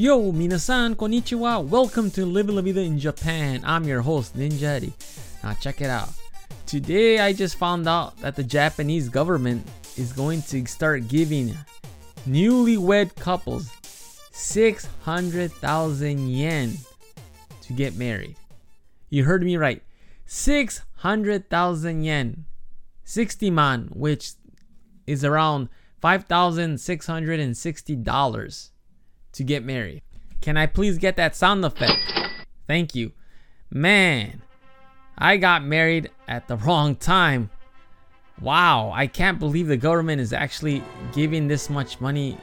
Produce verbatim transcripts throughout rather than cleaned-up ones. Yo, minasan, konnichiwa. Welcome to Livin' La Vida in Japan. I'm your host, Ninjari. Now check it out. Today I just found out that the Japanese government is going to start giving newlywed couples six hundred thousand yen to get married. You heard me right. six hundred thousand yen. sixty man, which is around five thousand six hundred sixty dollars to get married. Can I please get that sound effect? Thank you. Man, I got married at the wrong time. Wow, I can't believe the government is actually giving this much money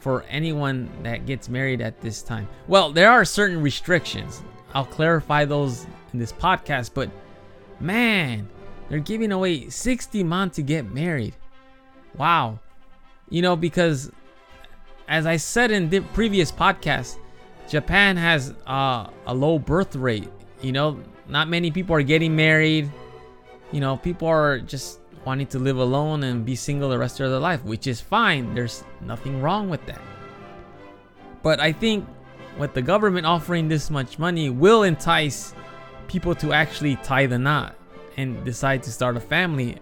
for anyone that gets married at this time. Well, there are certain restrictions. I'll clarify those in this podcast, but man, they're giving away sixty man to get married. Wow. You know, because as I said in the previous podcast, Japan has uh, a low birth rate. You know, not many people are getting married. You know, people are just wanting to live alone and be single the rest of their life, which is fine. There's nothing wrong with that. But I think with the government offering this much money will entice people to actually tie the knot and decide to start a family.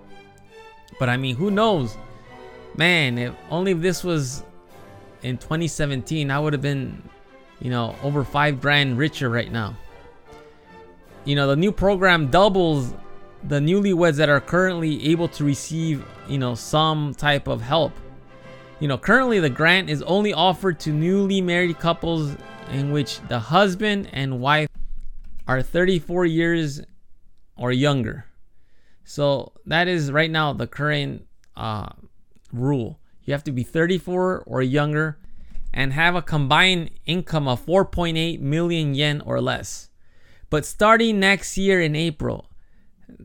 But I mean, who knows? Man, if only if this was in twenty seventeen, I would have been, you know, over five grand richer right now. You know, the new program doubles the newlyweds that are currently able to receive, you know, some type of help. You know, currently the grant is only offered to newly married couples in which the husband and wife are thirty-four years or younger. So that is right now the current uh, rule. You have to be thirty-four or younger and have a combined income of four point eight million yen or less. But starting next year in April,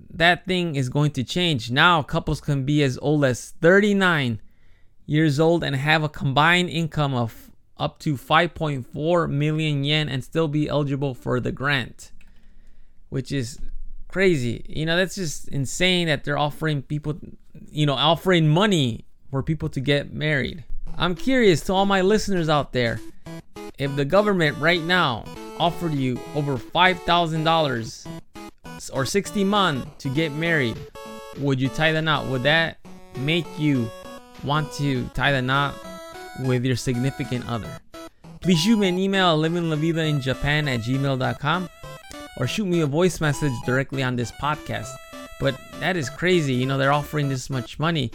that thing is going to change. Now couples can be as old as thirty-nine years old and have a combined income of up to five point four million yen and still be eligible for the grant, which is crazy. You know, that's just insane that they're offering people, you know, offering money for people to get married. I'm curious to all my listeners out there, if the government right now offered you over five thousand dollars or sixty man to get married, would you tie the knot? Would that make you want to tie the knot with your significant other? Please shoot me an email at livinlavidainjapan at gmail dot com or shoot me a voice message directly on this podcast. But that is crazy. You know, they're offering this much money.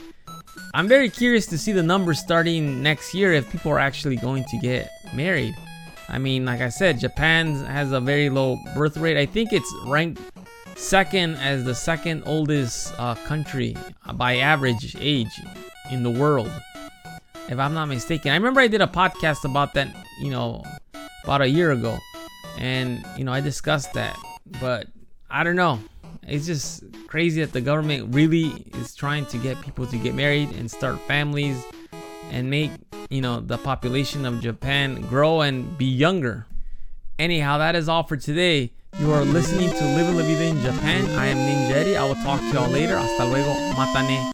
I'm very curious to see the numbers starting next year if people are actually going to get married. I mean, like I said, Japan has a very low birth rate. I think it's ranked second as the second oldest uh, country by average age in the world, if I'm not mistaken. I remember I did a podcast about that, you know, about a year ago. And, you know, I discussed that. But I don't know. It's just crazy that the government really is trying to get people to get married and start families and make, you know, the population of Japan grow and be younger. Anyhow, that is all for today. You are listening to Livin' La Vida in Japan. I am Ninjari. I will talk to y'all later. Hasta luego. Mata ne.